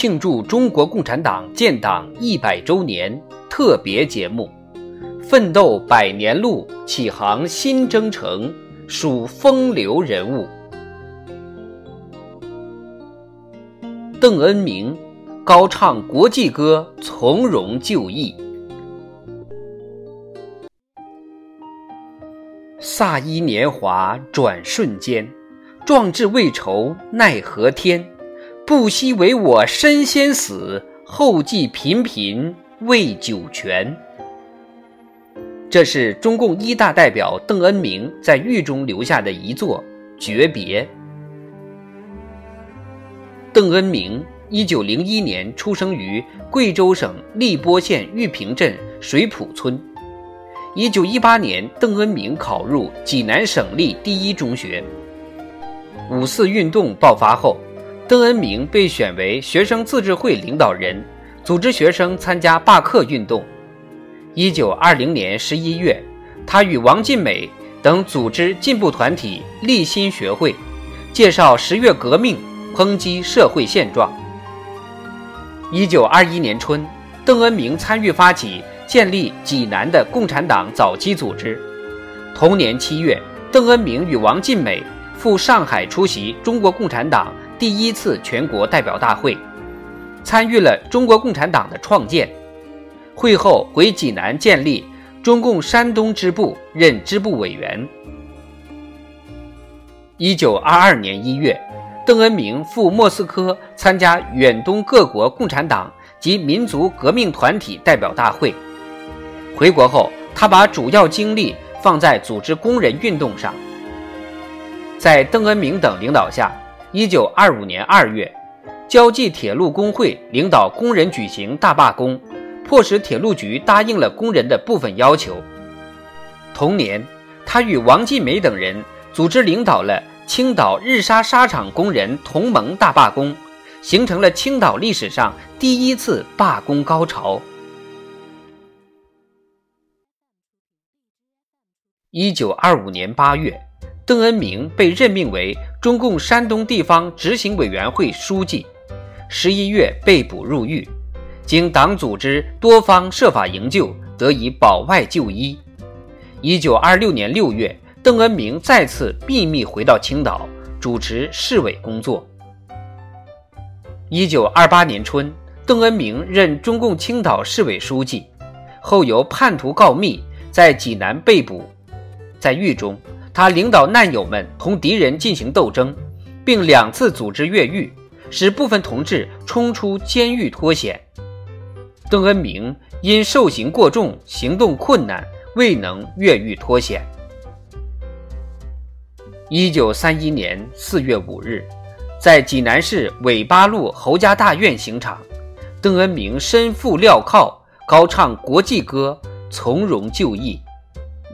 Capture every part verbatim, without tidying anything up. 庆祝中国共产党建党一百周年特别节目《奋斗百年路，启航新征程》数风流人物。邓恩铭高唱国际歌，从容就义。飒衣年华转瞬间，壮志未酬奈何天。不惜为我身先死，后继频频为九泉。这是中共一大代表邓恩铭在狱中留下的遗作《诀别》。邓恩铭一九零一年出生于贵州省荔波县玉屏镇水浦村。一九一八年，邓恩铭考入济南省立第一中学。五四运动爆发后，邓恩铭被选为学生自治会领导人，组织学生参加罢课运动。一九二零年十一月，他与王尽美等组织进步团体立新学会，介绍十月革命，抨击社会现状。一九二一年春，邓恩铭参与发起建立济南的共产党早期组织。同年七月，邓恩铭与王尽美赴上海出席中国共产党第一次全国代表大会，参与了中国共产党的创建。会后回济南建立中共山东支部，任支部委员。一九二二年一月，邓恩铭赴莫斯科参加远东各国共产党及民族革命团体代表大会。回国后，他把主要精力放在组织工人运动上。在邓恩铭等领导下，一九二五年二月，交际铁路工会领导工人举行大罢工，迫使铁路局答应了工人的部分要求。同年，他与王继梅等人组织领导了青岛日沙沙场工人同盟大罢工，形成了青岛历史上第一次罢工高潮。一九二五年八月，邓恩铭被任命为中共山东地方执行委员会书记，十一月被捕入狱，经党组织多方设法营救，得以保外就医。一九二六年六月，邓恩铭再次秘密回到青岛，主持市委工作。一九二八年春，邓恩铭任中共青岛市委书记，后由叛徒告密，在济南被捕。在狱中，他领导难友们同敌人进行斗争，并两次组织越狱，使部分同志冲出监狱脱险。邓恩铭因受刑过重，行动困难，未能越狱脱险。一九三一年四月五日，在济南市纬八路侯家大院刑场，邓恩铭身负镣铐，高唱国际歌，从容就义，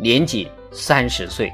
年仅三十岁。